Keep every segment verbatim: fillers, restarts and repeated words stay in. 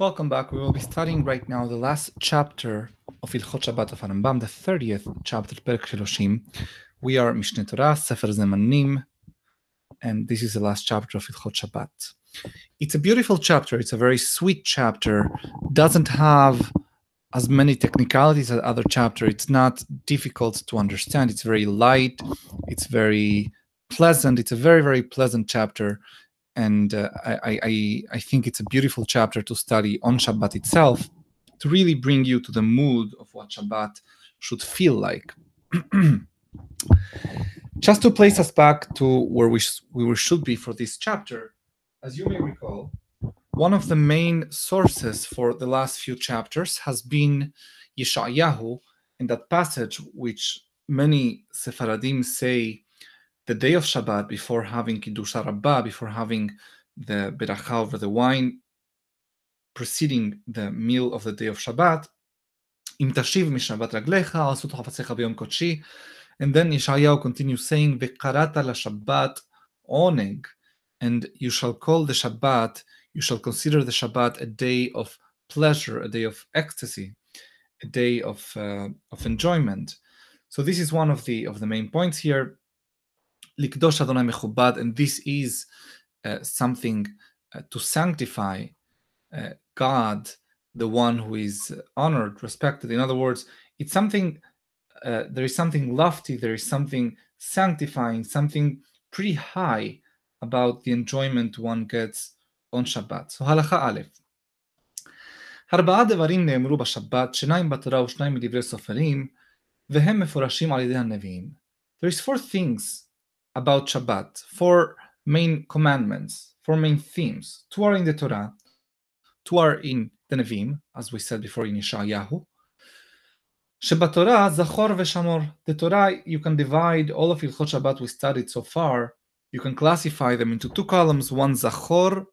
Welcome back. We will be studying right now the last chapter of Hilchot Shabbat of Harambam, the thirtieth chapter, Perek Sheloshim. We are Mishne Torah, Sefer Zemanim, and this is the last chapter of Hilchot Shabbat. It's a beautiful chapter. It's a very sweet chapter. Doesn't have as many technicalities as other chapter. It's not difficult to understand. It's very light. It's very pleasant. It's a very, very pleasant chapter. And uh, I, I, I think it's a beautiful chapter to study on Shabbat itself, to really bring you to the mood of what Shabbat should feel like. Just to place us back to where we, sh- we should be for this chapter, as you may recall, one of the main sources for the last few chapters has been Yeshayahu, in that passage which many Sefaradim say the day of Shabbat, before having Kiddusha Rabbah, before having the Beracha over the wine, preceding the meal of the day of Shabbat, Im tashiv mishabat raglecha, al suto hafatzecha b'yom kodshi, and then Yeshayahu continues saying, Ve'karata la Shabbat oneg, and you shall call the Shabbat, you shall consider the Shabbat a day of pleasure, a day of ecstasy, a day of uh, of enjoyment. So this is one of the of the main points here. Likdosh Adonai Mechubad, and this is uh, something uh, to sanctify uh, God, the one who is honored, respected. In other words, it's something, uh, there is something lofty, there is something sanctifying, something pretty high about the enjoyment one gets on Shabbat. So Halacha Aleph. Harba'a devarim ne'emru b'Shabbat, shenayim b'Torah u'shnayim b'divrei soferim, vehem meforashim al yedei hanevi'im. There is four things about Shabbat, four main commandments, four main themes. Two are in the Torah, two are in the Nevi'im, as we said before in Yeshayahu. Shabbat Torah, Zachor V'Shamor. The Torah, you can divide all of Hilchot Shabbat we studied so far, you can classify them into two columns, one Zachor,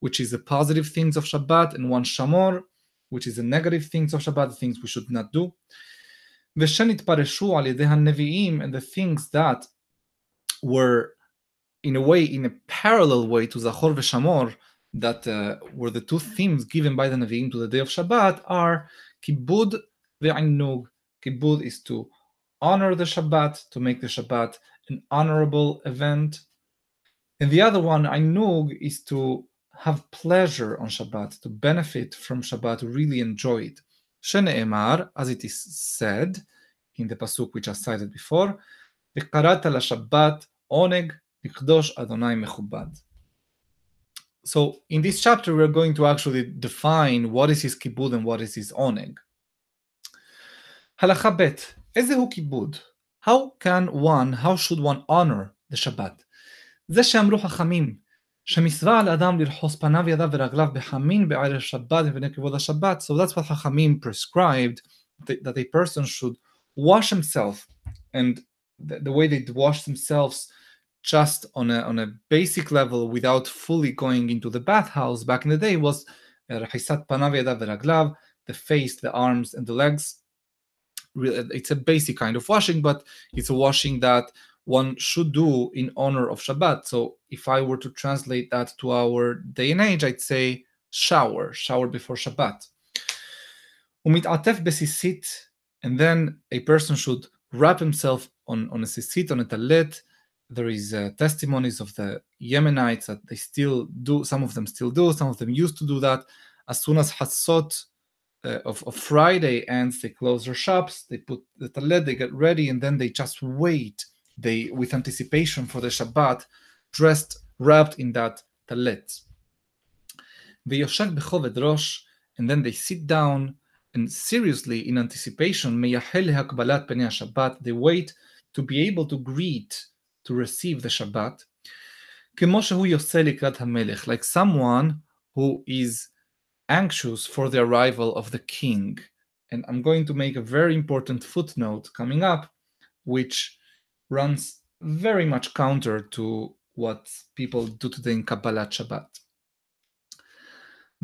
which is the positive things of Shabbat, and one Shamor, which is the negative things of Shabbat, the things we should not do. V'Shenit Pareshu Al Yedei HaNevi'im, and the things that were in a way, in a parallel way to Zachor V'Shamor, that uh, were the two themes given by the Nevi'im to the day of Shabbat, are Kibud Ve'Ainug. Kibud is to honor the Shabbat, to make the Shabbat an honorable event. And the other one, Ainug, is to have pleasure on Shabbat, to benefit from Shabbat, to really enjoy it. Shene'emar, as it is said in the Pasuk which I cited before, V'Karata La Shabbat Oneg Nikdosh Adonai Mechubad. So in this chapter, we're going to actually define what is his kibud and what is his oneg. Halacha bet. Ezehu kibud. How can one, how should one honor the Shabbat? Ze she'amru Hachamim, she'misva al Adam lirchos panav yadav v'raglav b'chamin b'arev Shabbat v'nei kivod HaShabbat. So that's what Hachamim prescribed, that a person should wash himself, and The, the way they wash themselves just on a, on a basic level without fully going into the bathhouse back in the day was the face, the arms, and the legs. It's a basic kind of washing, but it's a washing that one should do in honor of Shabbat. So if I were to translate that to our day and age, I'd say shower, shower before Shabbat. And then a person should wrap himself on, on a sisit, on a talit. There is uh, testimonies of the Yemenites that they still do, some of them still do, some of them used to do that. As soon as Hatzot uh, of, of Friday ends, they close their shops, they put the talit, they get ready, and then they just wait, they with anticipation for the Shabbat, dressed, wrapped in that talit. Ve'yoshek b'choved rosh, and then they sit down, and seriously, in anticipation, meyahel hakbalat penei Shabbat, they wait to be able to greet, to receive the Shabbat. Kemo shehu yoseh likrat hamelech, like someone who is anxious for the arrival of the king. And I'm going to make a very important footnote coming up, which runs very much counter to what people do today in Kabbalat Shabbat.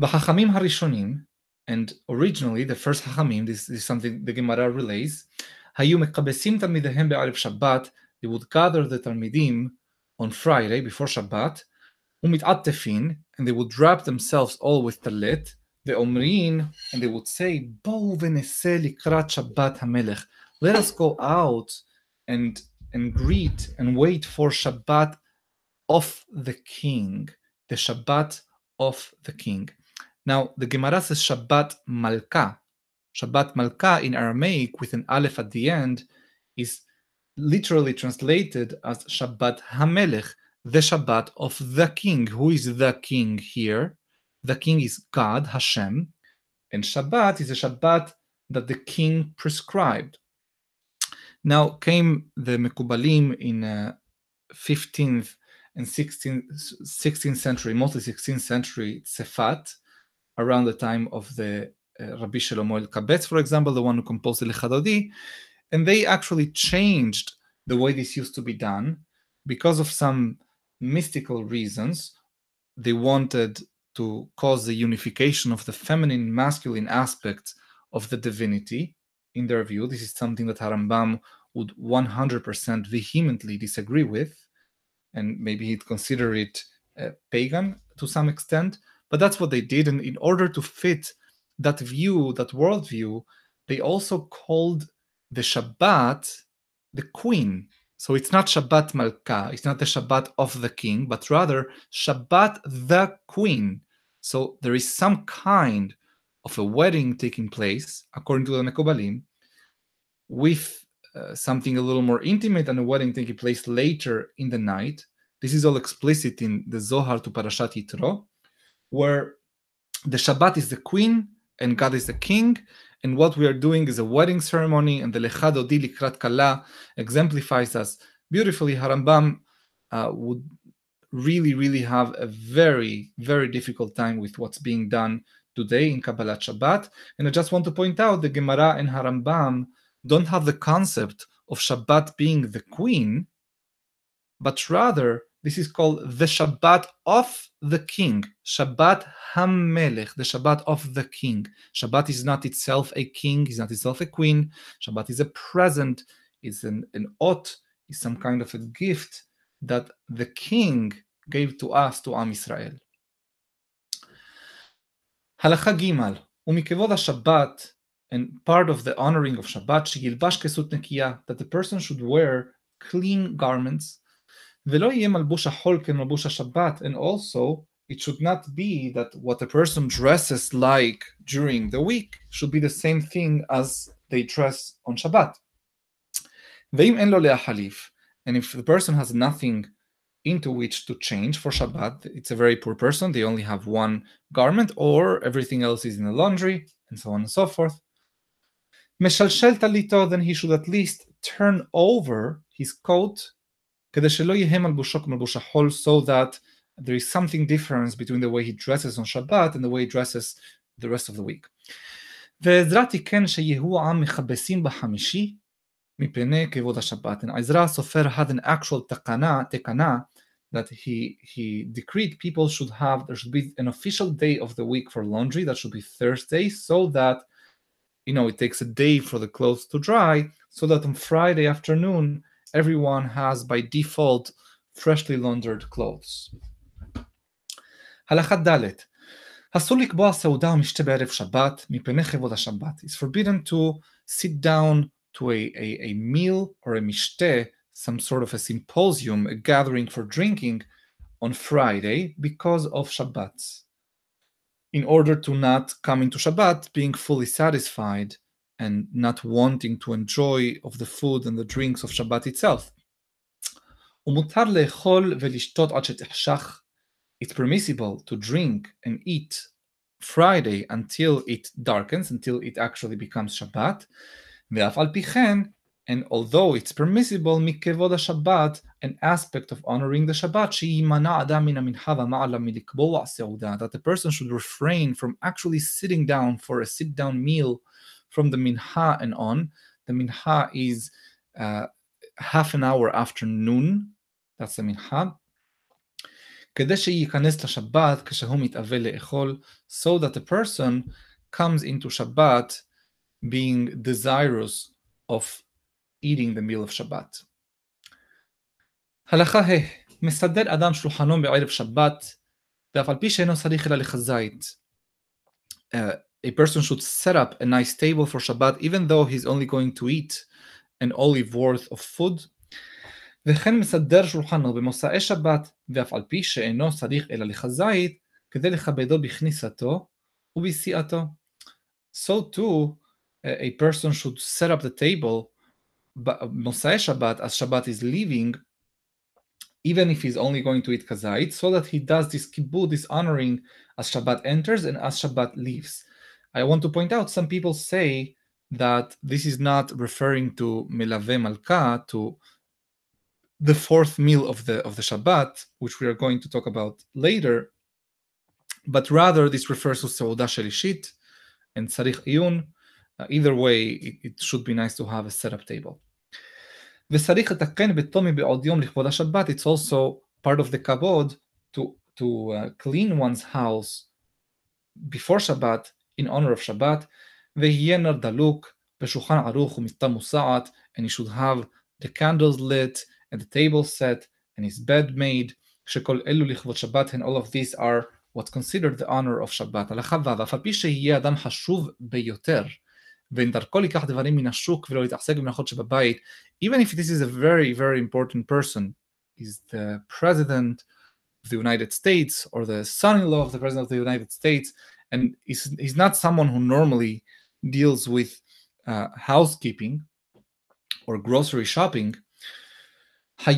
V'chachamim harishonim, and originally, the first Hachamim, this, this is something the Gemara relays, Hayu mekabesim talmidehem be'arev Shabbat, they would gather the Talmidim on Friday before Shabbat, umit'atefin, and they would wrap themselves all with talit, Ve'omrin, and they would say, Bo v'nese likrat Shabbat HaMelech. Let us go out and and greet and wait for Shabbat of the King, the Shabbat of the King. Now, the Gemara says Shabbat Malka. Shabbat Malka in Aramaic with an Aleph at the end is literally translated as Shabbat HaMelech, the Shabbat of the King. Who is the King here? The King is God, Hashem, and Shabbat is a Shabbat that the King prescribed. Now came the Mekubalim in uh, fifteenth and sixteenth, sixteenth century, mostly sixteenth century, Sefat, around the time of the uh, Rabbi Shlomo el-Kabetz, for example, the one who composed the Lecha Dodi, and they actually changed the way this used to be done because of some mystical reasons. They wanted to cause the unification of the feminine, masculine aspects of the divinity. In their view, this is something that Harambam would one hundred percent vehemently disagree with, and maybe he'd consider it uh, pagan to some extent, but that's what they did. And in order to fit that view, that worldview, they also called the Shabbat the Queen. So it's not Shabbat Malka, it's not the Shabbat of the King, but rather Shabbat the Queen. So there is some kind of a wedding taking place, according to the Mekubalim, with uh, something a little more intimate and a wedding taking place later in the night. This is all explicit in the Zohar to Parashat Itro, where the Shabbat is the Queen and God is the King, and what we are doing is a wedding ceremony, and the Lecha Dodi Likrat Kallah exemplifies us beautifully. Harambam uh, would really, really have a very, very difficult time with what's being done today in Kabbalat Shabbat. And I just want to point out the Gemara and Harambam don't have the concept of Shabbat being the Queen, but rather this is called the Shabbat of the King, Shabbat HaMelech, the Shabbat of the King. Shabbat is not itself a king, is not itself a queen. Shabbat is a present, is an, an ot, is some kind of a gift that the King gave to us, to Am Yisrael. Halacha Gimel, umikevod HaShabbat, and part of the honoring of Shabbat, sheyilbash kesut nekiyah, that the person should wear clean garments, velo yeh malbush hachol kemalbush haShabbat, and also it should not be that what a person dresses like during the week should be the same thing as they dress on Shabbat. Ve'im en lo le'halif, and if the person has nothing into which to change for Shabbat, it's a very poor person, they only have one garment, or everything else is in the laundry, and so on and so forth. Meshalshel talito, then he should at least turn over his coat, so that there is something difference between the way he dresses on Shabbat and the way he dresses the rest of the week. And Ezra Sofer had an actual takana, tekana, that he he decreed people should have, there should be an official day of the week for laundry, that should be Thursday, so that, you know, it takes a day for the clothes to dry, so that on Friday afternoon, everyone has by default freshly laundered clothes. Halakha Dalet. It's forbidden to sit down to a, a, a meal or a mishteh, some sort of a symposium, a gathering for drinking on Friday because of Shabbat, in order to not come into Shabbat being fully satisfied and not wanting to enjoy of the food and the drinks of Shabbat itself. It's permissible to drink and eat Friday until it darkens, until it actually becomes Shabbat. And although it's permissible, mikevod Shabbat, an aspect of honoring the Shabbat, that the person should refrain from actually sitting down for a sit-down meal from the minha and on. The minha is uh, half an hour after noon. That's the minha. So that the person comes into Shabbat being desirous of eating the meal of Shabbat. Halacha he mesader adam shulchanom be'erev Shabbat ve'afal pi she'eno tzarich ela lechazait. uh, a person should set up a nice table for Shabbat, even though he's only going to eat an olive worth of food. So too, a person should set up the table Mosai Shabbat, as Shabbat is leaving, even if he's only going to eat kazait, so that he does this kibbutz, this honoring, as Shabbat enters and as Shabbat leaves. I want to point out, some people say that this is not referring to Melaveh Malka, to the fourth meal of the of the Shabbat, which we are going to talk about later, but rather this refers to Seudah Shelishit and Tzarich Iyun. Uh, either way, it, it should be nice to have a setup table. It's also part of the kabod to, to uh, clean one's house before Shabbat in honor of Shabbat. And he should have the candles lit and the table set and his bed made. And all of these are what's considered the honor of Shabbat. Even if this is a very, very important person, is the president of the United States or the son-in-law of the president of the United States, and is is not someone who normally deals with uh, housekeeping or grocery shopping, a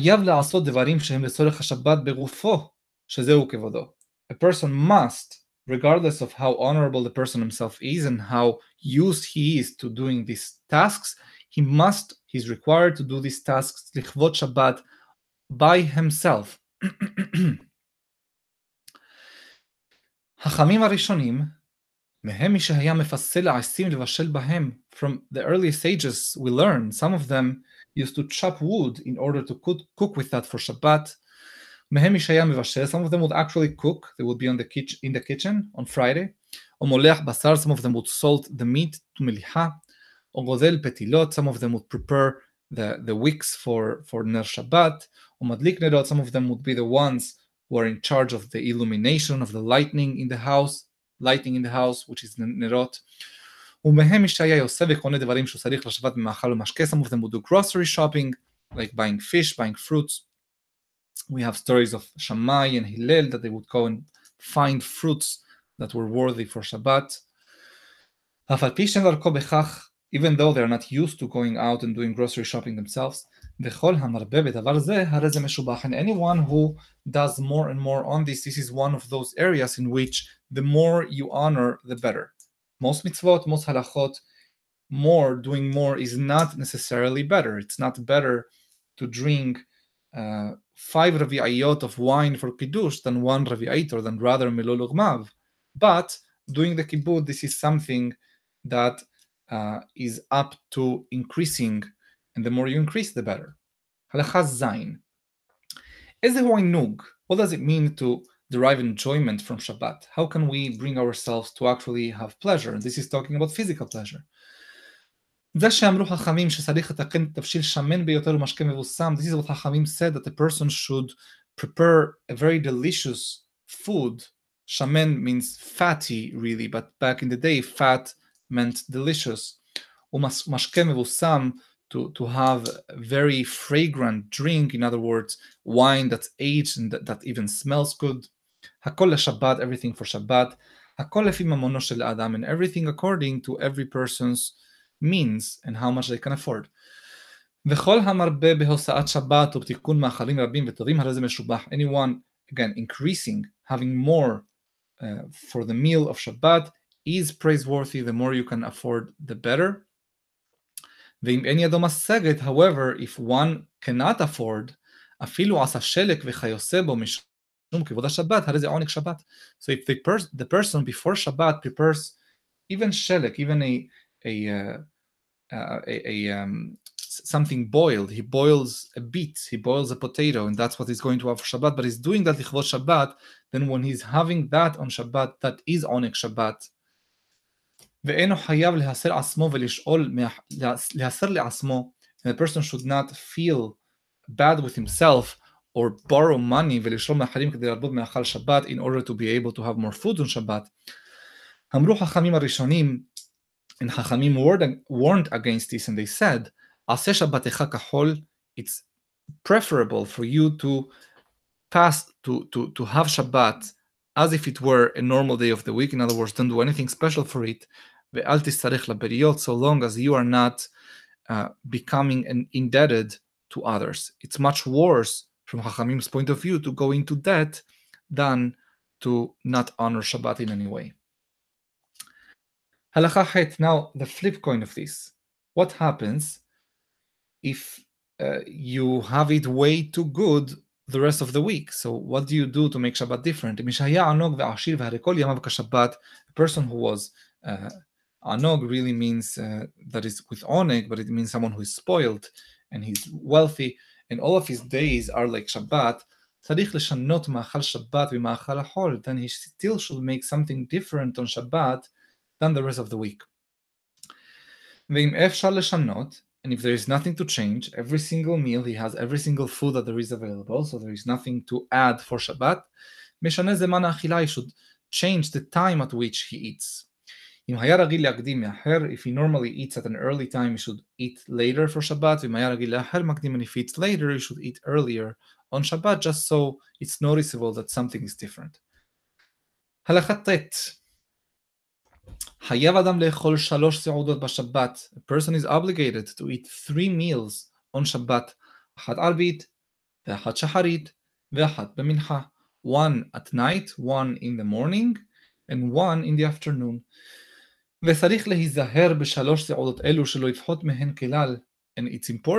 person must, regardless of how honorable the person himself is and how used he is to doing these tasks, he must, he's required to do these tasks, Lichvot Shabbat, by himself. Hachamim harishonim, mehem Yeshaya mefasel ha'asim levashel bahem. From the earliest ages, we learn some of them used to chop wood in order to cook, cook with that for Shabbat. Some of them would actually cook. They would be on the kitchen, in the kitchen on Friday. Some of them would salt the meat to miliha. Some of them would prepare the, the wicks for, for Ner Shabbat. Some of them would be the ones who are in charge of the illumination, of the lightning in the house, lighting in the house, which is Nerot. Some of them would do grocery shopping, like buying fish, buying fruits. We have stories of Shammai and Hillel that they would go and find fruits that were worthy for Shabbat. Even though they are not used to going out and doing grocery shopping themselves, and anyone who does more and more on this, this is one of those areas in which the more you honor, the better. Most mitzvot, most halachot, more, doing more is not necessarily better. It's not better to drink Uh, five ravi'ayot of wine for kiddush than one ravi'ayot, or than rather melul ugmav. But doing the kibbutz, this is something that uh, is up to increasing, and the more you increase, the better. Halacha zayin. Ezehu ainug. What does it mean to derive enjoyment from Shabbat? How can we bring ourselves to actually have pleasure? And this is talking about physical pleasure. This is what Hachamim said, that a person should prepare a very delicious food. Shamen means fatty, really, but back in the day, fat meant delicious. To, to have a very fragrant drink, in other words, wine that's aged and that, that even smells good. Hakol Shabbat, everything for Shabbat. Hakol lefi mamono shel adam, and everything according to every person's means and how much they can afford. Anyone, again, increasing, having more uh, for the meal of Shabbat is praiseworthy. The more you can afford, the better. However, if one cannot afford, so if the, pers the person before Shabbat prepares even shelek, even a A, uh, uh, a, a um, something boiled. He boils a beet, he boils a potato, and that's what he's going to have for Shabbat, but he's doing that Lichvot Shabbat. Then when he's having that on Shabbat, that is Onek Shabbat. And the person should not feel bad with himself or borrow money in order to be able to have more food on Shabbat. Hamru Hachamim Arishonim, and Hachamim warned against this, and they said, Aseh Shabbatecha Kahol, it's preferable for you to pass, to, to, to have Shabbat as if it were a normal day of the week. In other words, don't do anything special for it. Ve'al tisarech laberiyot, so long as you are not uh, becoming an indebted to others. It's much worse from Hachamim's point of view to go into debt than to not honor Shabbat in any way. Halacha het, now the flip coin of this. What happens if uh, you have it way too good the rest of the week? So what do you do to make Shabbat different? A person who was uh, anog really means uh, that is with oneg, but it means someone who is spoiled and he's wealthy, and all of his days are like Shabbat. Then he still should make something different on Shabbat than the rest of the week. And if there is nothing to change, every single meal, he has every single food that there is available, so there is nothing to add for Shabbat. Mishane Zeman Achila, should change the time at which he eats. If he normally eats at an early time, he should eat later for Shabbat. And if he eats later, he should eat earlier on Shabbat, just so it's noticeable that something is different. Halakha tet. Hayav adam le'echol shalosh seudot b'Shabbat. A person is obligated to eat three meals on Shabbat. Achat arbit, ve'achat shacharit, ve'achat b'mincha. One at night, one in the morning, and one in the afternoon. And it's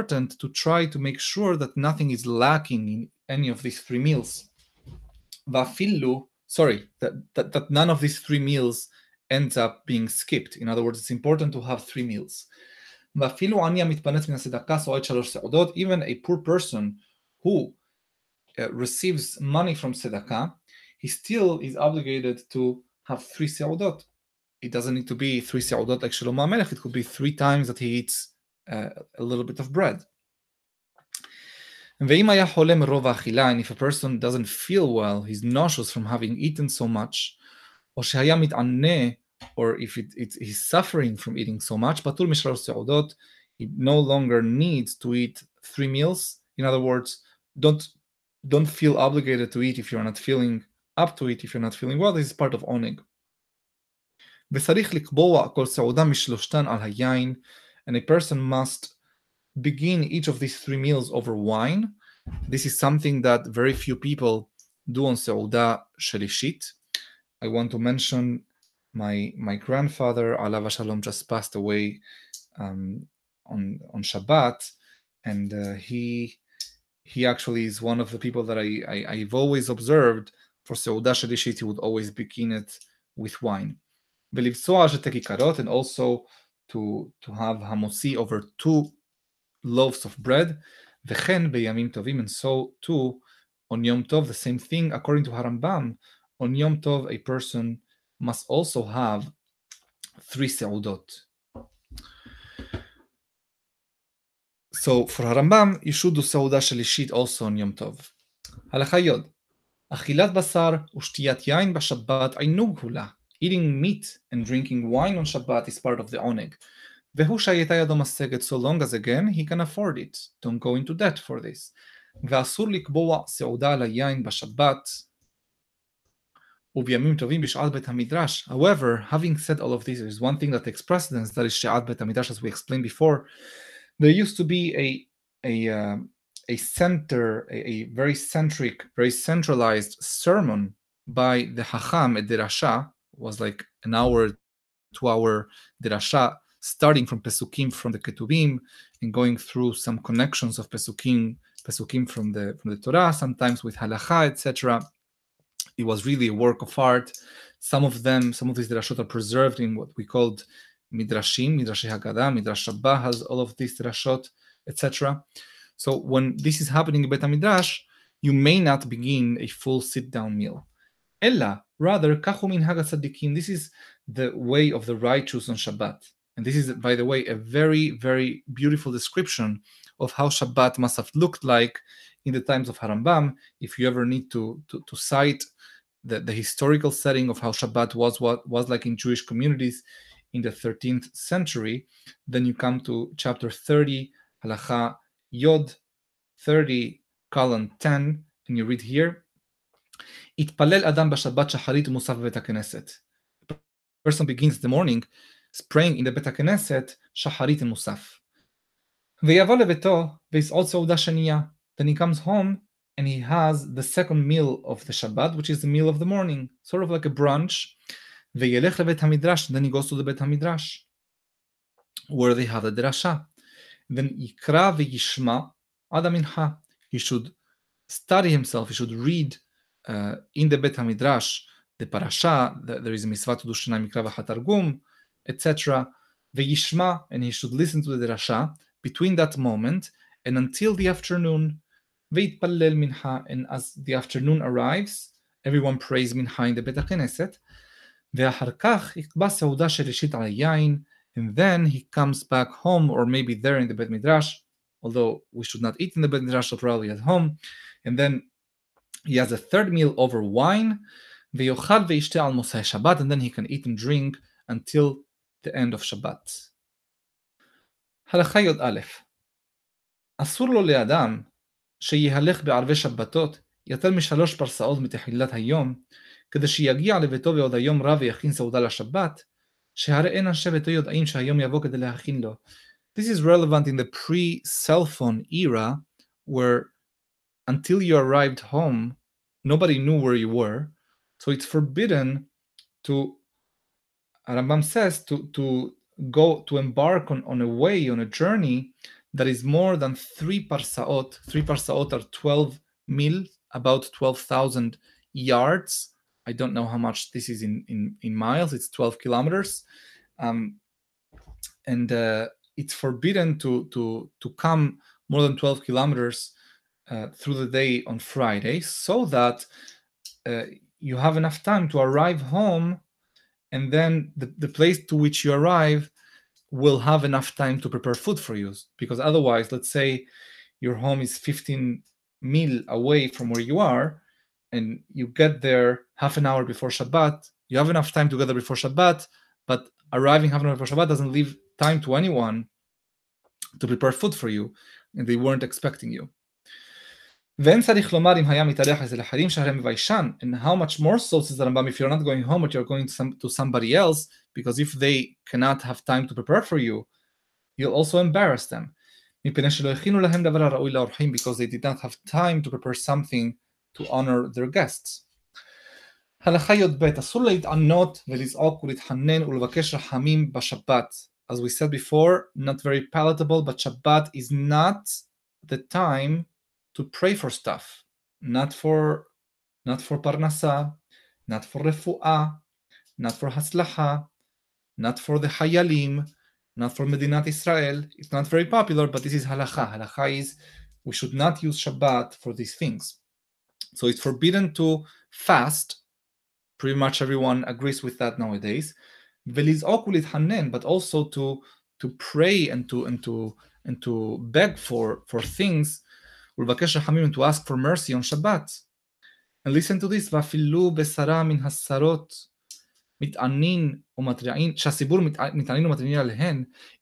important to try to make sure that nothing is lacking in any of these three meals. Sorry, that, that, that none of these three meals ends up being skipped. In other words, it's important to have three meals. Even a poor person who uh, receives money from tzedakah, he still is obligated to have three seudot. It doesn't need to be three seudot like Shlomo HaMelech. It could be three times that he eats uh, a little bit of bread. And if a person doesn't feel well, he's nauseous from having eaten so much, or if it, it, he's suffering from eating so much, he no longer needs to eat three meals. In other words, don't, don't feel obligated to eat if you're not feeling up to it, if you're not feeling well. This is part of oneg. And a person must begin each of these three meals over wine. This is something that very few people do on Seudah Shelishit. I want to mention my my grandfather, Alav Shalom, just passed away um, on on Shabbat, and uh, he he actually is one of the people that I, I I've always observed. For Seudah Shelishit, he would always begin it with wine. And also to, to have hamosi over two loaves of bread. And so too on Yom Tov, the same thing. According to Harambam, on Yom Tov, a person must also have three seudot. So for Harambam, you should do Seudah Shelishit also on Yom Tov. Halacha Yod. Achilat basar ushtiyat yain b'Shabbat ainug hula. Eating meat and drinking wine on Shabbat is part of the oneg. So long as, again, he can afford it. Don't go into debt for this. However, having said all of this, there is one thing that takes precedence, that is She'at Bet HaMidrash, as we explained before. There used to be a, a, uh, a center, a, a very centric, very centralized sermon by the Hacham at Derasha. Was like an hour, two-hour derasha, starting from Pesukim from the Ketubim and going through some connections of Pesukim, Pesukim from the from the Torah, sometimes with halacha, et cetera. It was really a work of art. Some of them, some of these derashot are preserved in what we called midrashim, midrash Haggadah, midrash Rabbah has all of these derashot, et cetera. So when this is happening in Beit HaMidrash, you may not begin a full sit-down meal. Ella, rather, this is the way of the righteous on Shabbat. And this is, by the way, a very, very beautiful description of how Shabbat must have looked like in the times of Harambam. If you ever need to, to, to cite the, the historical setting of how Shabbat was what was like in Jewish communities in the thirteenth century, then you come to chapter thirty, Halacha Yod, thirty, colon ten, and you read here, Itpalel Adam b'Shabbat shacharit musaf b'Beit HaKnesset. The person begins the morning praying in the Beit HaKnesset, shacharit and musaf. Ve'yavo lebeto, ve'is also oda shaniya. Then he comes home and he has the second meal of the Shabbat, which is the meal of the morning, sort of like a brunch. Ve'yelech lebet hamidrash, then he goes to the Beit HaMidrash, where they have the derasha. Then yikra ve'yishma ada mincha. He should study himself. He should read uh, in the Beit HaMidrash the parasha. The, there is a mitzvah to do shana mikra v'hatargum, et cetera. Ve'yishma, and he should listen to the derasha between that moment and until the afternoon. Ve'itpallel minha, and as the afternoon arrives, everyone prays minha in the Beit HaKnesset. And then he comes back home, or maybe there in the Beit Midrash, although we should not eat in the Beit Midrash, so probably at home. And then he has a third meal over wine, and then he can eat and drink until the end of Shabbat. Halacha Yod Aleph. Asur lo le'adam sheyihalech be'arvei Shabbatot yater mishalosh parsaot mitechillat hayom כדי שיגיע לביתו ועוד היום רב יכין סעודה לשבת, שהרי אין אנשי ביתו יודעים שהיום יבוא כדי להכין לו. This is relevant in the pre-cell phone era, where until you arrived home, nobody knew where you were. So it's forbidden to, Harambam says, to, to go, to embark on, on a way, on a journey that is more than three parsaot. Three parsaot are twelve mil, about twelve thousand yards. I don't know how much this is in, in, in miles. It's twelve kilometers. Um, and uh, it's forbidden to, to, to come more than twelve kilometers uh, through the day on Friday, so that uh, you have enough time to arrive home, and then the, the place to which you arrive will have enough time to prepare food for you. Because otherwise, let's say your home is fifteen mil away from where you are, and you get there half an hour before Shabbat. You have enough time to get there before Shabbat, but arriving half an hour before Shabbat doesn't leave time to anyone to prepare food for you, and they weren't expecting you. And how much more so, says the Rambam, if you're not going home, but you're going to, some, to somebody else, because if they cannot have time to prepare for you, you'll also embarrass them. Because they did not have time to prepare something to honor their guests. As we said before, not very palatable, but Shabbat is not the time to pray for stuff. Not for not for parnasa, not for refuah, not for haslacha, not for the hayalim, not for Medinat Israel. It's not very popular, but this is halacha. Halacha is we should not use Shabbat for these things. So it's forbidden to fast. Pretty much everyone agrees with that nowadays. But also to to pray and to and to and to beg for for things, and to ask for mercy on Shabbat. And listen to this: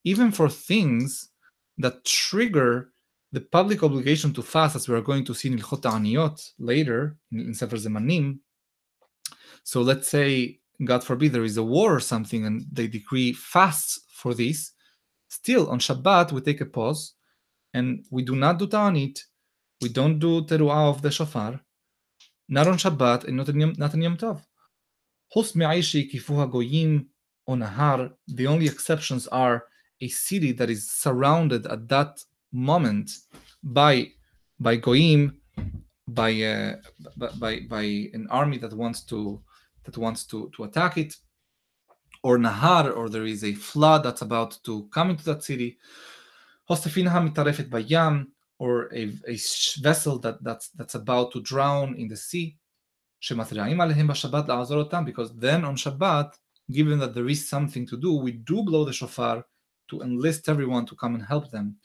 even for things that trigger the public obligation to fast, as we are going to see in Hilchot Aniyot later, in, in Sefer Zemanim. So let's say, God forbid, there is a war or something, and they decree fasts for this. Still, on Shabbat, we take a pause, and we do not do ta'anit, we don't do teruah of the shofar, not on Shabbat, and not on Yom, not on Yom Tov. Hus me'aishi kifu hagoyim onahar, the only exceptions are a city that is surrounded at that moment by by goyim, by uh, by by an army that wants to that wants to to attack it, or nahar, or there is a flood that's about to come into that city, or a, a vessel that that's that's about to drown in the sea, because then on Shabbat, given that there is something to do, we do blow the shofar to enlist everyone to come and help them.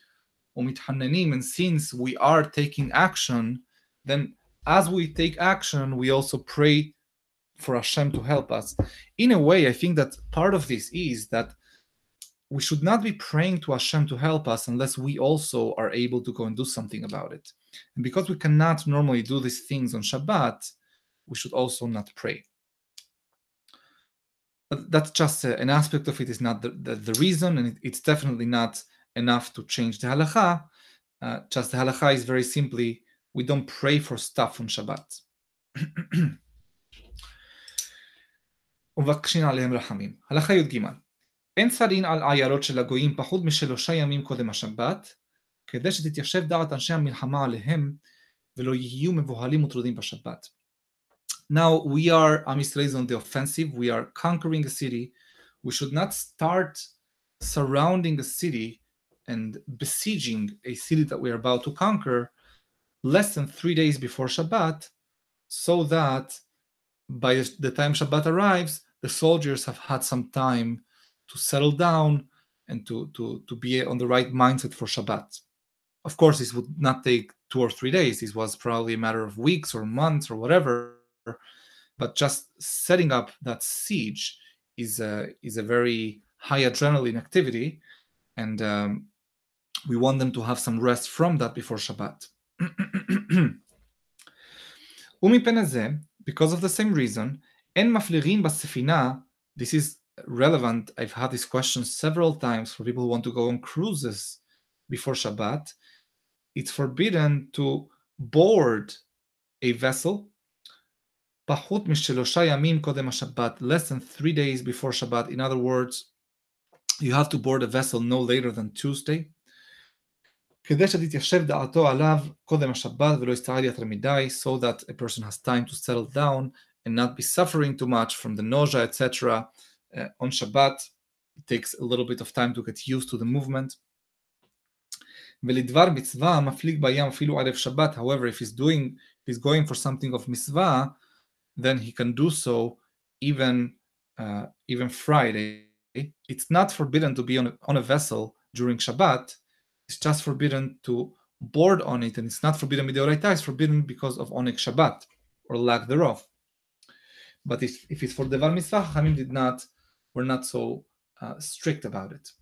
And since we are taking action, then as we take action, we also pray for Hashem to help us. In a way, I think that part of this is that we should not be praying to Hashem to help us unless we also are able to go and do something about it. And because we cannot normally do these things on Shabbat, we should also not pray. But that's just a, an aspect of it is not the, the, the reason, and it, it's definitely not enough to change the halacha. Uh, just the halacha is very simply, we don't pray for stuff on Shabbat. Halacha Yud Gimel. אין צרים על עיירות של הגויים פחות משלושה ימים קודם השבת, כדי שתתיישב דעת אנשי המלחמה עליהם, ולא יהיו מבוהלים וטרודים בשבת. Now we are, Am Yisrael is on the offensive, we are conquering a city, we should not start surrounding a city and besieging a city that we are about to conquer less than three days before Shabbat, so that by the time Shabbat arrives, the soldiers have had some time to settle down and to, to, to be on the right mindset for Shabbat. Of course, this would not take two or three days. This was probably a matter of weeks or months or whatever. But just setting up that siege is a, is a very high adrenaline activity. And um, we want them to have some rest from that before Shabbat. Because of the same reason, en maflirin basefina, this is relevant. I've had this question several times for people who want to go on cruises before Shabbat. It's forbidden to board a vessel less than three days before Shabbat. In other words, you have to board a vessel no later than Tuesday, so that a person has time to settle down and not be suffering too much from the nausea, et cetera. Uh, on Shabbat, it takes a little bit of time to get used to the movement. However, if he's doing, if he's going for something of mitzvah, then he can do so even uh, even Friday. It's not forbidden to be on a, on a vessel during Shabbat. It's just forbidden to board on it, and it's not forbidden midoraita. It's forbidden because of onek Shabbat or lack thereof. But if, if it's for devar mitzvah, Hachamim did not. We're not so uh, strict about it.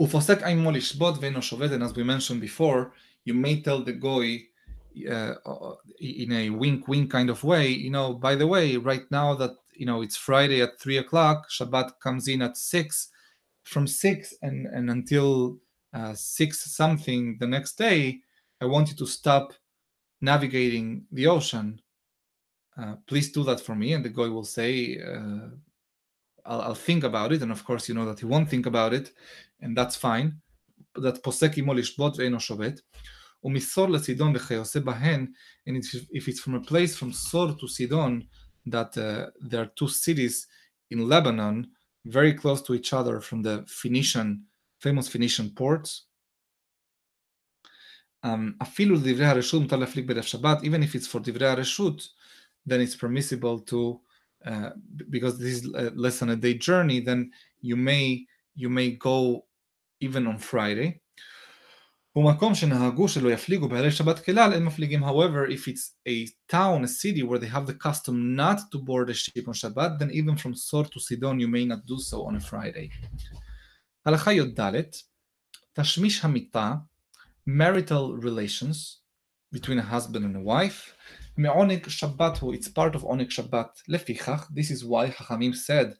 As we mentioned before, you may tell the goy uh, in a wink, wink kind of way, you know, by the way, right now that, you know, it's Friday at three o'clock, Shabbat comes in at six, from six and, and until uh, six something the next day, I want you to stop navigating the ocean. Uh, please do that for me. And the goy will say, uh, I'll, I'll think about it. And of course, you know that he won't think about it. And that's fine. That posek imo lishbot ve'eno shovet. Umisor leSidon v'chayose bahen. And if, if it's from a place from Sor to Sidon, that uh, there are two cities in Lebanon, very close to each other from the Phoenician, famous Phoenician ports. Um, even if it's for divrei reshut, then it's permissible to, uh, because this is less than a day journey, then you may you may go even on Friday. However, if it's a town, a city where they have the custom not to board a ship on Shabbat, then even from Sor to Sidon, you may not do so on a Friday. Halacha Yod Dalet, Tashmish Hamita, marital relations between a husband and a wife. Me'onek Shabbatu, it's part of Onek Shabbat. Lefichach, this is why Hachamim said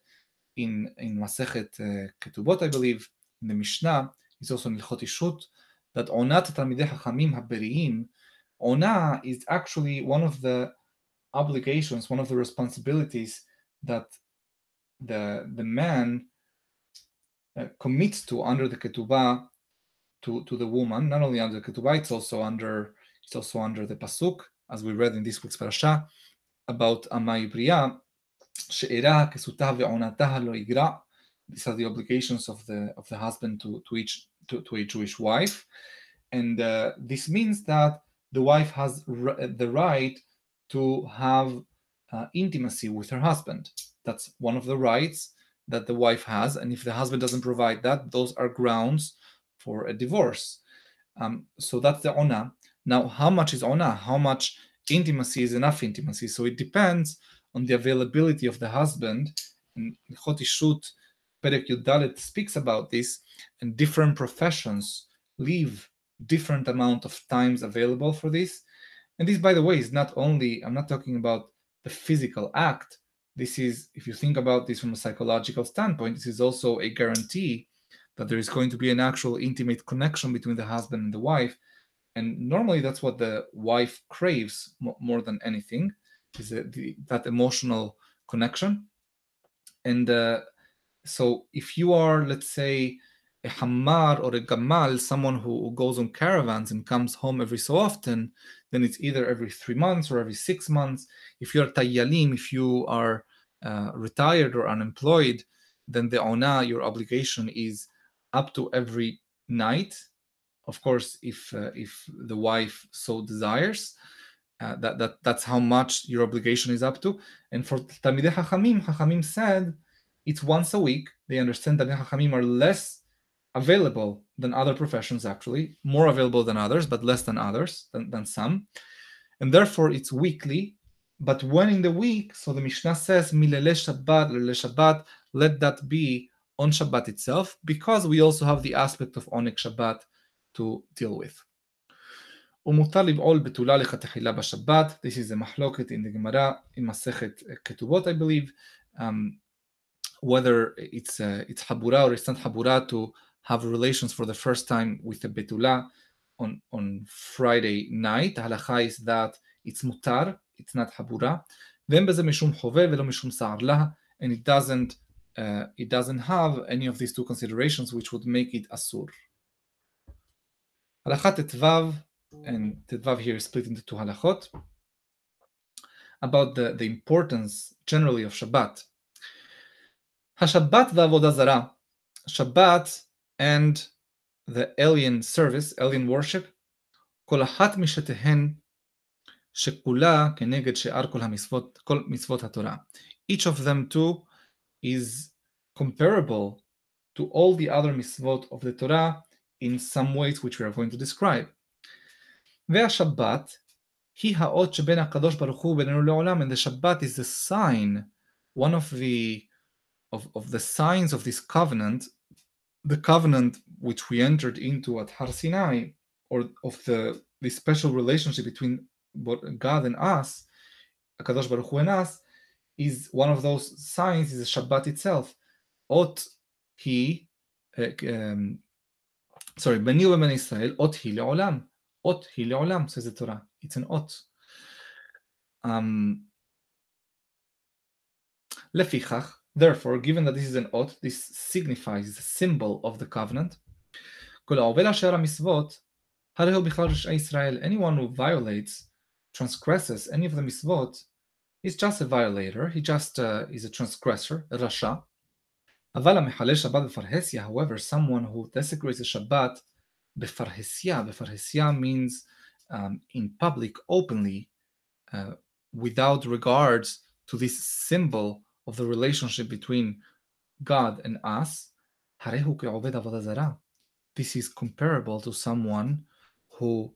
in, in Masechet uh, Ketubot, I believe, in the Mishnah, it's also in Hilchot Ishut, that Onat Talmidei Hachamim HaBeri'im, Ona is actually one of the obligations, one of the responsibilities that the, the man uh, commits to under the Ketubah, To, to the woman, not only under Ketubah, it's also under it's also under the Pasuk, as we read in this week's parasha, about Amai Briya, She'era Kesutah ve'onatah lo igra. These are the obligations of the of the husband to, to each to, to a Jewish wife. And uh, this means that the wife has r- the right to have uh, intimacy with her husband. That's one of the rights that the wife has. And if the husband doesn't provide that, those are grounds for a divorce. Um, so that's the ona. Now, how much is ona? How much intimacy is enough intimacy. So it depends on the availability of the husband. And Hilchot Ishut, Perek Yud Dalet speaks about this, and different professions leave different amount of times available for this. And this, by the way, is not only, I'm not talking about the physical act. This is, if you think about this from a psychological standpoint, this is also a guarantee that there is going to be an actual intimate connection between the husband and the wife. And normally that's what the wife craves more than anything, is a, the, that emotional connection. And uh, so if you are, let's say, a hamar or a gamal, someone who goes on caravans and comes home every so often, then it's either every three months or every six months. If you're tayyalim, if you are uh, retired or unemployed, then the ona, your obligation, is up to every night. Of course, if uh, if the wife so desires, uh, that that that's how much your obligation is up to. And for Tamidei Hachamim, Hachamim said it's once a week. They understand that Hachamim are less available than other professions, actually, more available than others, but less than others, than, than some. And therefore, it's weekly. But when in the week, so the Mishnah says, Milele Shabbat, Lele Shabbat, let that be on Shabbat itself, because we also have the aspect of Onek Shabbat to deal with. This is a mahloket in the Gemara, in Masechet Ketubot, I believe, um, whether it's uh, it's Habura or it's not Habura to have relations for the first time with the Betula on, on Friday night. Halacha is that it's mutar, it's not habura. And it doesn't uh, it doesn't have any of these two considerations which would make it asur. Halacha tetvav, and tetvav here is split into two halachot, about the, the importance generally of Shabbat. HaShabbat v'avodah zarah. Shabbat and the alien service, alien worship, kol achat mishetehen shekula keneged she'ar kol ha'mitzvot, kol mitzvot ha'torah. Each of them too is comparable to all the other mitzvot of the Torah in some ways which we are going to describe. Ve'ashabbat hi ha'ot sheben ha'kadosh baruch hu benenu le'olam, and the Shabbat is the sign, one of the of, of the signs of this covenant, the covenant which we entered into at Har Sinai, or of the, the special relationship between God and us, HaKadosh Baruch Hu and us, is one of those signs, is the Shabbat itself. Ot hi, um, sorry, Bani U'Bnei Israel, Ot hi le'olam. Ot hi le'olam, says the Torah. It's an Ot. Um, Lefichach. Therefore, given that this is an oath, this signifies the symbol of the covenant. Anyone who violates, transgresses any of the mitzvot, is just a violator. He just uh, is a transgressor, a rasha. However, someone who desecrates the Shabbat befarhesia, befarhesia means um, in public, openly, uh, without regards to this symbol of the relationship between God and us, this is comparable to someone who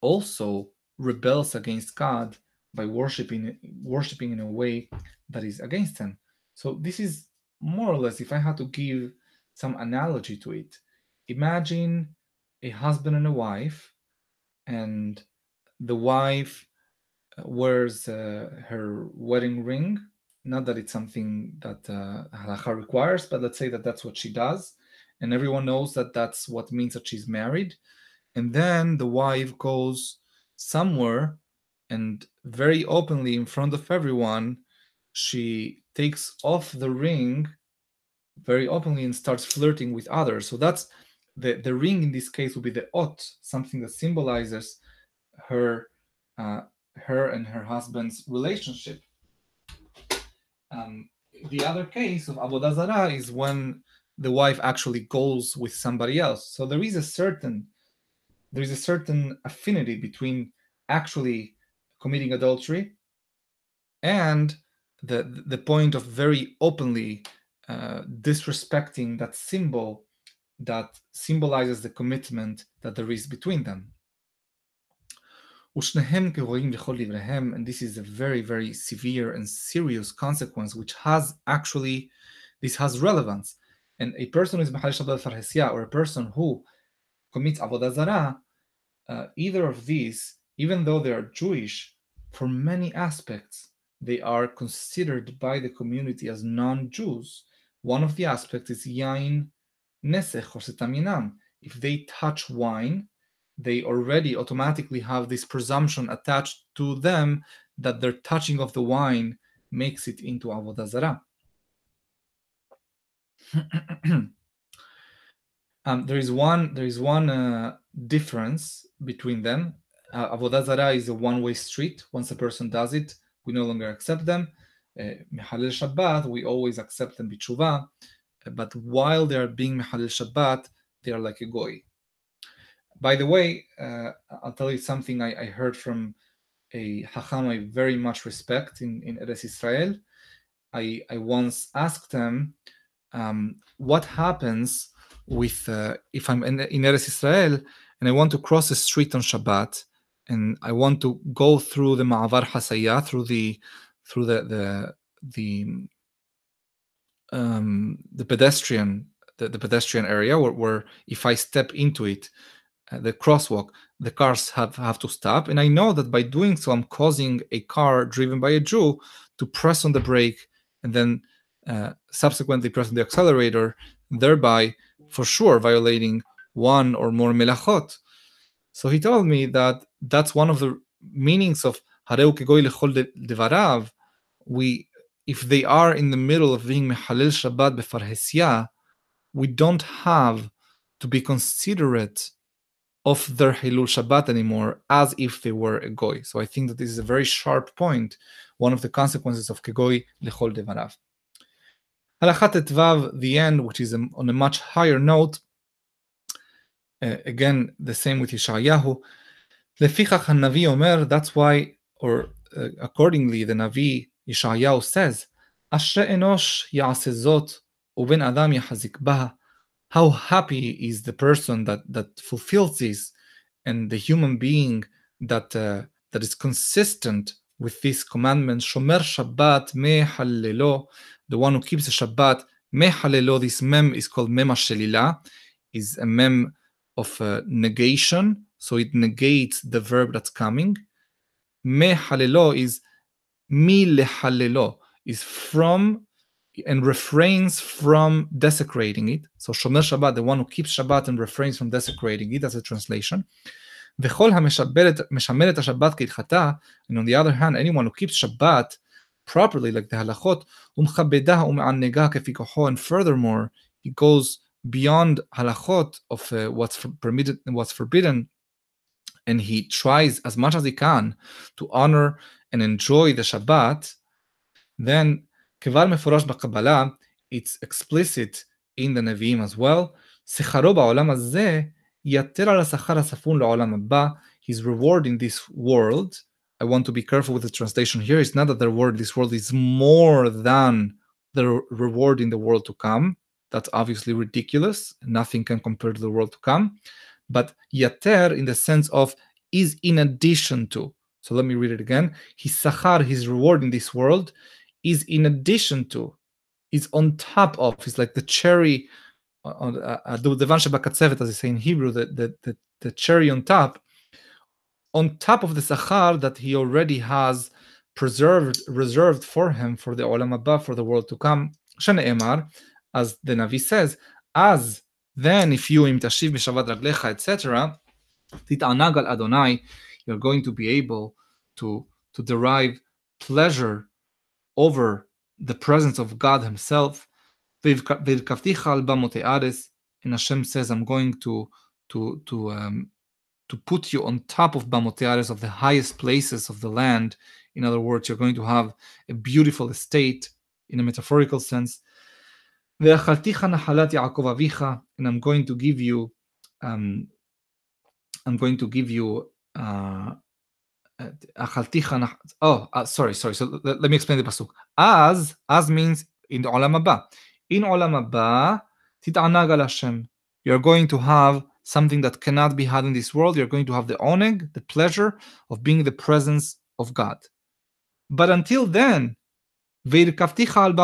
also rebels against God by worshiping worshiping in a way that is against him. So this is more or less, if I had to give some analogy to it, imagine a husband and a wife, and the wife wears uh, her wedding ring. Not that it's something that uh, halakha requires, but let's say that that's what she does. And everyone knows that that's what means that she's married. And then the wife goes somewhere and very openly in front of everyone, she takes off the ring very openly and starts flirting with others. So that's the, the ring in this case would be the ot, something that symbolizes her, uh, her and her husband's relationship. Um, the other case of Avodah Zarah is when the wife actually goes with somebody else. So there is a certain, there is a certain affinity between actually committing adultery and the the point of very openly uh, disrespecting that symbol that symbolizes the commitment that there is between them. And this is a very, very severe and serious consequence, which has actually, this has relevance. And a person who is Mahal Shabbat Farhesya, or a person who commits Avodah Zarah, uh, either of these, even though they are Jewish, for many aspects, they are considered by the community as non-Jews. One of the aspects is Yain Nesech or Setaminam. If they touch wine, they already automatically have this presumption attached to them that their touching of the wine makes it into Avodah Zarah. um, there is one, there is one uh, difference between them. Uh, Avodah Zarah is a one-way street. Once a person does it, we no longer accept them. Mehalel uh, Shabbat, we always accept them b'tshuva. But while they are being Mehalel Shabbat, they are like a goy. By the way, uh, I'll tell you something I, I heard from a Hacham I very much respect in, in Eretz Israel. I, I once asked him, um, what happens with, uh, if I'm in, in Eretz Israel and I want to cross the street on Shabbat and I want to go through the Ma'avar Hasaya, through the, through the, the, the, um, the pedestrian, the, the pedestrian area where, where if I step into it, Uh, the crosswalk, the cars have, have to stop. And I know that by doing so, I'm causing a car driven by a Jew to press on the brake and then uh, subsequently press on the accelerator, thereby for sure violating one or more melachot. So he told me that that's one of the meanings of Hareu Kegoy Lchol Devarav. We, if they are in the middle of being Mehalel Shabbat Befarhesya, we don't have to be considerate of their Hilul Shabbat anymore, as if they were a goy. So I think that this is a very sharp point, one of the consequences of Kegoy Lechol Devarav. Halakha Tetvav, the end, which is on a much higher note, uh, again, the same with Yeshayahu. Lefichach HaNavi Omer, that's why, or uh, accordingly, the Navi Yeshayahu says, Asher Enosh Ya'aseh Zot Uben Adam Yachazik Baha. How happy is the person that, that fulfills this, and the human being that uh, that is consistent with this commandment, Shomer Shabbat Mehalelo, the one who keeps the Shabbat Mehalelo. This Mem is called Mem HaShelilah, is a Mem of uh, negation, so it negates the verb that's coming. Mehalelo is Mi Lehalelo, is from and refrains from desecrating it. So Shomer Shabbat, the one who keeps Shabbat and refrains from desecrating it, as a translation. V'chol ha-meshameret ha-shabbat k'idchata, and on the other hand, anyone who keeps Shabbat properly, like the halachot, umchabeda ume'annega kefi koho, and furthermore, he goes beyond halachot of uh, what's permitted and what's forbidden, and he tries as much as he can to honor and enjoy the Shabbat, then Kvar Meforash B'Kabbalah, it's explicit in the Nevi'im as well. Secharo ba'olam hazeh yater al sechar ha'safun la'olam abba. His reward in this world. I want to be careful with the translation here. It's not that the reward in this world is more than the reward in the world to come. That's obviously ridiculous. Nothing can compare to the world to come. But yater in the sense of is in addition to. So let me read it again. His sechar, his reward in this world, is in addition to, is on top of, it's like the cherry, as they say in Hebrew, the, the, the, the cherry on top, on top of the sachar that he already has preserved, reserved for him, for the Olam Abba, for the world to come. Shene'emar, as the Navi says, as then if you im tashiv b'shavat raglecha, et cetera, tit'anag al Adonai, you're going to be able to, to derive pleasure over the presence of God Himself. And Hashem says, I'm going to to to um, to put you on top of Bamoteares, of the highest places of the land. In other words, you're going to have a beautiful estate in a metaphorical sense. And I'm going to give you um, I'm going to give you uh, Oh, uh, sorry, sorry. So let, let me explain the pasuk. As, as means in the Olam Abba. In Olam Abba, tit'anag al Hashem. You're going to have something that cannot be had in this world. You're going to have the oneg, the pleasure of being in the presence of God. But until then, I'm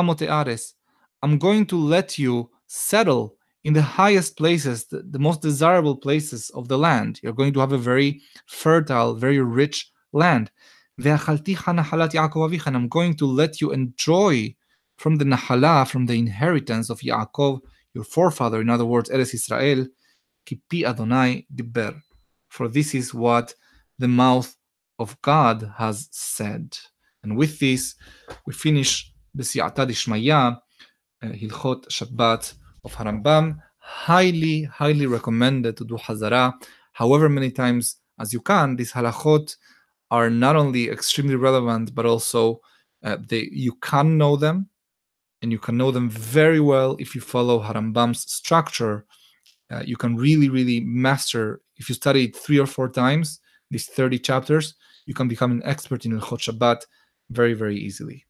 going to let you settle in the highest places, the, the most desirable places of the land. You're going to have a very fertile, very rich land. And I'm going to let you enjoy from the nahala, from the inheritance of Yaakov, your forefather, in other words, Eretz Israel, ki pi Adonai diber. For this is what the mouth of God has said. And with this, we finish B'Si'ata D'Shmaya, Hilchot Shabbat of Harambam. Highly, highly recommended to do Hazara however many times as you can. These halachot are not only extremely relevant, but also uh, they, you can know them, and you can know them very well if you follow Harambam's structure. Uh, you can really, really master, if you study it three or four times, these thirty chapters, you can become an expert in Hilchot Shabbat very, very easily.